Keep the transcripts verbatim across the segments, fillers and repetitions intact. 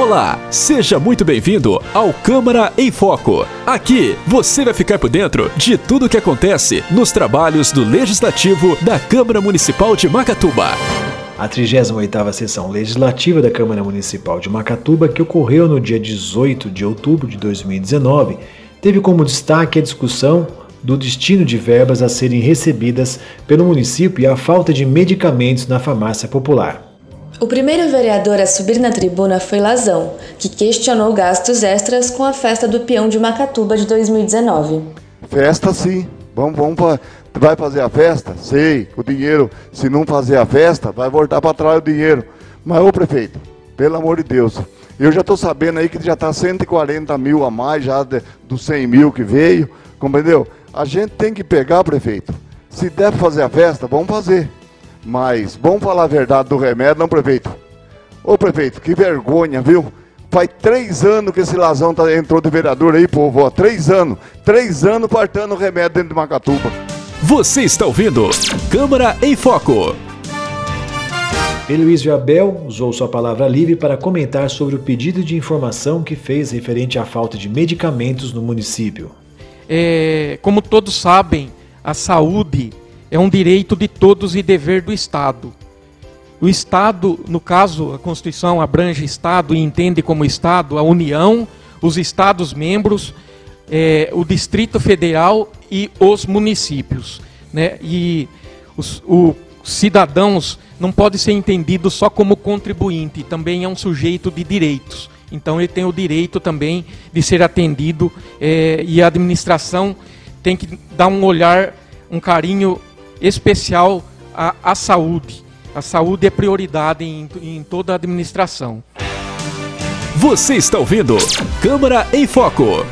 Olá, seja muito bem-vindo ao Câmara em Foco. Aqui você vai ficar por dentro de tudo o que acontece nos trabalhos do Legislativo da Câmara Municipal de Macatuba. A trigésima oitava Sessão Legislativa da Câmara Municipal de Macatuba, que ocorreu no dia dezoito de outubro de dois mil e dezenove, teve como destaque a discussão do destino de verbas a serem recebidas pelo município e a falta de medicamentos na farmácia popular. O primeiro vereador a subir na tribuna foi Lazão, que questionou gastos extras com a festa do peão de Macatuba de dois mil e dezenove. Festa sim, vamos, vamos para... Vai fazer a festa? Sei, o dinheiro, se não fazer a festa, vai voltar para trás o dinheiro. Mas, ô prefeito, pelo amor de Deus, eu já estou sabendo aí que já está cento e quarenta mil a mais, já de, dos cem mil que veio, compreendeu? A gente tem que pegar, prefeito, se der para fazer a festa, vamos fazer. Mas, vamos falar a verdade do remédio, não, prefeito? Ô prefeito, que vergonha, viu? Faz três anos que esse Lazão tá, entrou de vereador aí, povo, ó, três anos. Três anos partando o remédio dentro de Macatuba. Você está ouvindo Câmara em Foco. Eloísio Abel usou sua palavra livre para comentar sobre o pedido de informação que fez referente à falta de medicamentos no município. É, como todos sabem, a saúde é um direito de todos e dever do Estado. O Estado, no caso, a Constituição abrange Estado e entende como Estado a União, os Estados-membros, É, o Distrito Federal e os municípios, né? E os, os cidadãos não podem ser entendidos só como contribuinte, também é um sujeito de direitos. Então ele tem o direito também de ser atendido, é, e a administração tem que dar um olhar, um carinho especial à, à saúde. A saúde é prioridade em, em toda a administração. Você está ouvindo Câmara em Foco.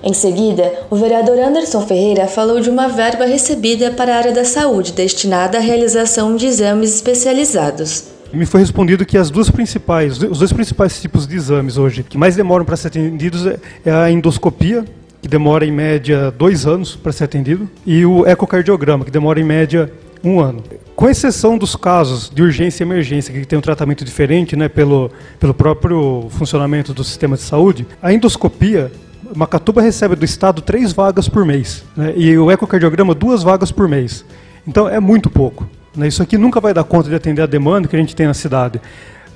Em seguida, o vereador Anderson Ferreira falou de uma verba recebida para a área da saúde, destinada à realização de exames especializados. Me foi respondido que as duas principais, os dois principais tipos de exames hoje, que mais demoram para ser atendidos, é a endoscopia, que demora em média dois anos para ser atendido, e o ecocardiograma, que demora em média um ano. Com exceção dos casos de urgência e emergência, que tem um tratamento diferente, né, pelo, pelo próprio funcionamento do sistema de saúde, a endoscopia... Macatuba recebe do Estado três vagas por mês, né? E o ecocardiograma duas vagas por mês. Então é muito pouco, né? Isso aqui nunca vai dar conta de atender a demanda que a gente tem na cidade.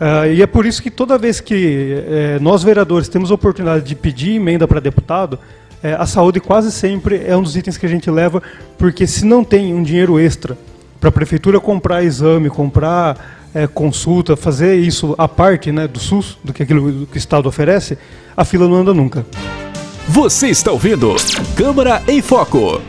Uh, e é por isso que toda vez que eh, nós vereadores temos a oportunidade de pedir emenda para deputado, eh, a saúde quase sempre é um dos itens que a gente leva, porque se não tem um dinheiro extra para a prefeitura comprar exame, comprar... É, consulta, fazer isso à parte, né, do SUS, do que aquilo que o Estado oferece, a fila não anda nunca. Você está ouvindo Câmara em Foco.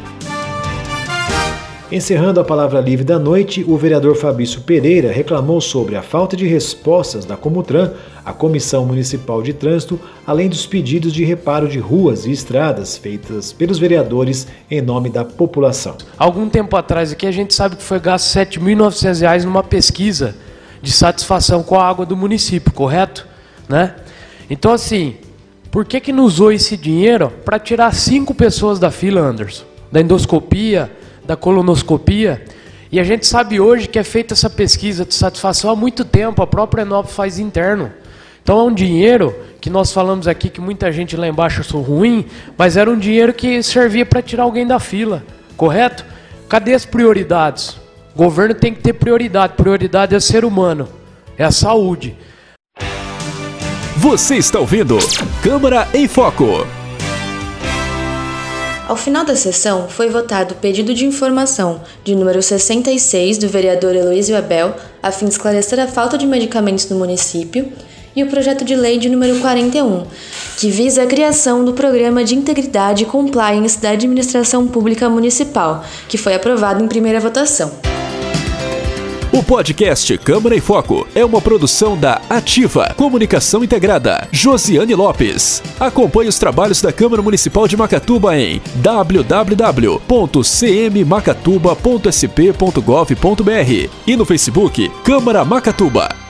Encerrando a palavra livre da noite, o vereador Fabrício Pereira reclamou sobre a falta de respostas da Comutran, a Comissão Municipal de Trânsito, além dos pedidos de reparo de ruas e estradas feitas pelos vereadores em nome da população. Algum tempo atrás aqui a gente sabe que foi gasto sete mil e novecentos reais numa pesquisa de satisfação com a água do município, correto? Né? Então assim, por que que nos usou esse dinheiro para tirar cinco pessoas da fila, Anderson? Da endoscopia, da colonoscopia? E a gente sabe hoje que é feita essa pesquisa de satisfação há muito tempo, a própria Enop faz interno. Então é um dinheiro que nós falamos aqui que muita gente lá embaixo achou ruim, mas era um dinheiro que servia para tirar alguém da fila, correto? Cadê as prioridades? O governo tem que ter prioridade. Prioridade é ser humano, é a saúde. Você está ouvindo Câmara em Foco. Ao final da sessão, foi votado o pedido de informação de número sessenta e seis do vereador Eloísio Abel, a fim de esclarecer a falta de medicamentos no município, e o projeto de lei de número quarenta e um, que visa a criação do Programa de Integridade e Compliance da Administração Pública Municipal, que foi aprovado em primeira votação. O podcast Câmara em Foco é uma produção da Ativa Comunicação Integrada, Josiane Lopes. Acompanhe os trabalhos da Câmara Municipal de Macatuba em w w w ponto c m macatuba ponto s p ponto gov ponto b r e no Facebook Câmara Macatuba.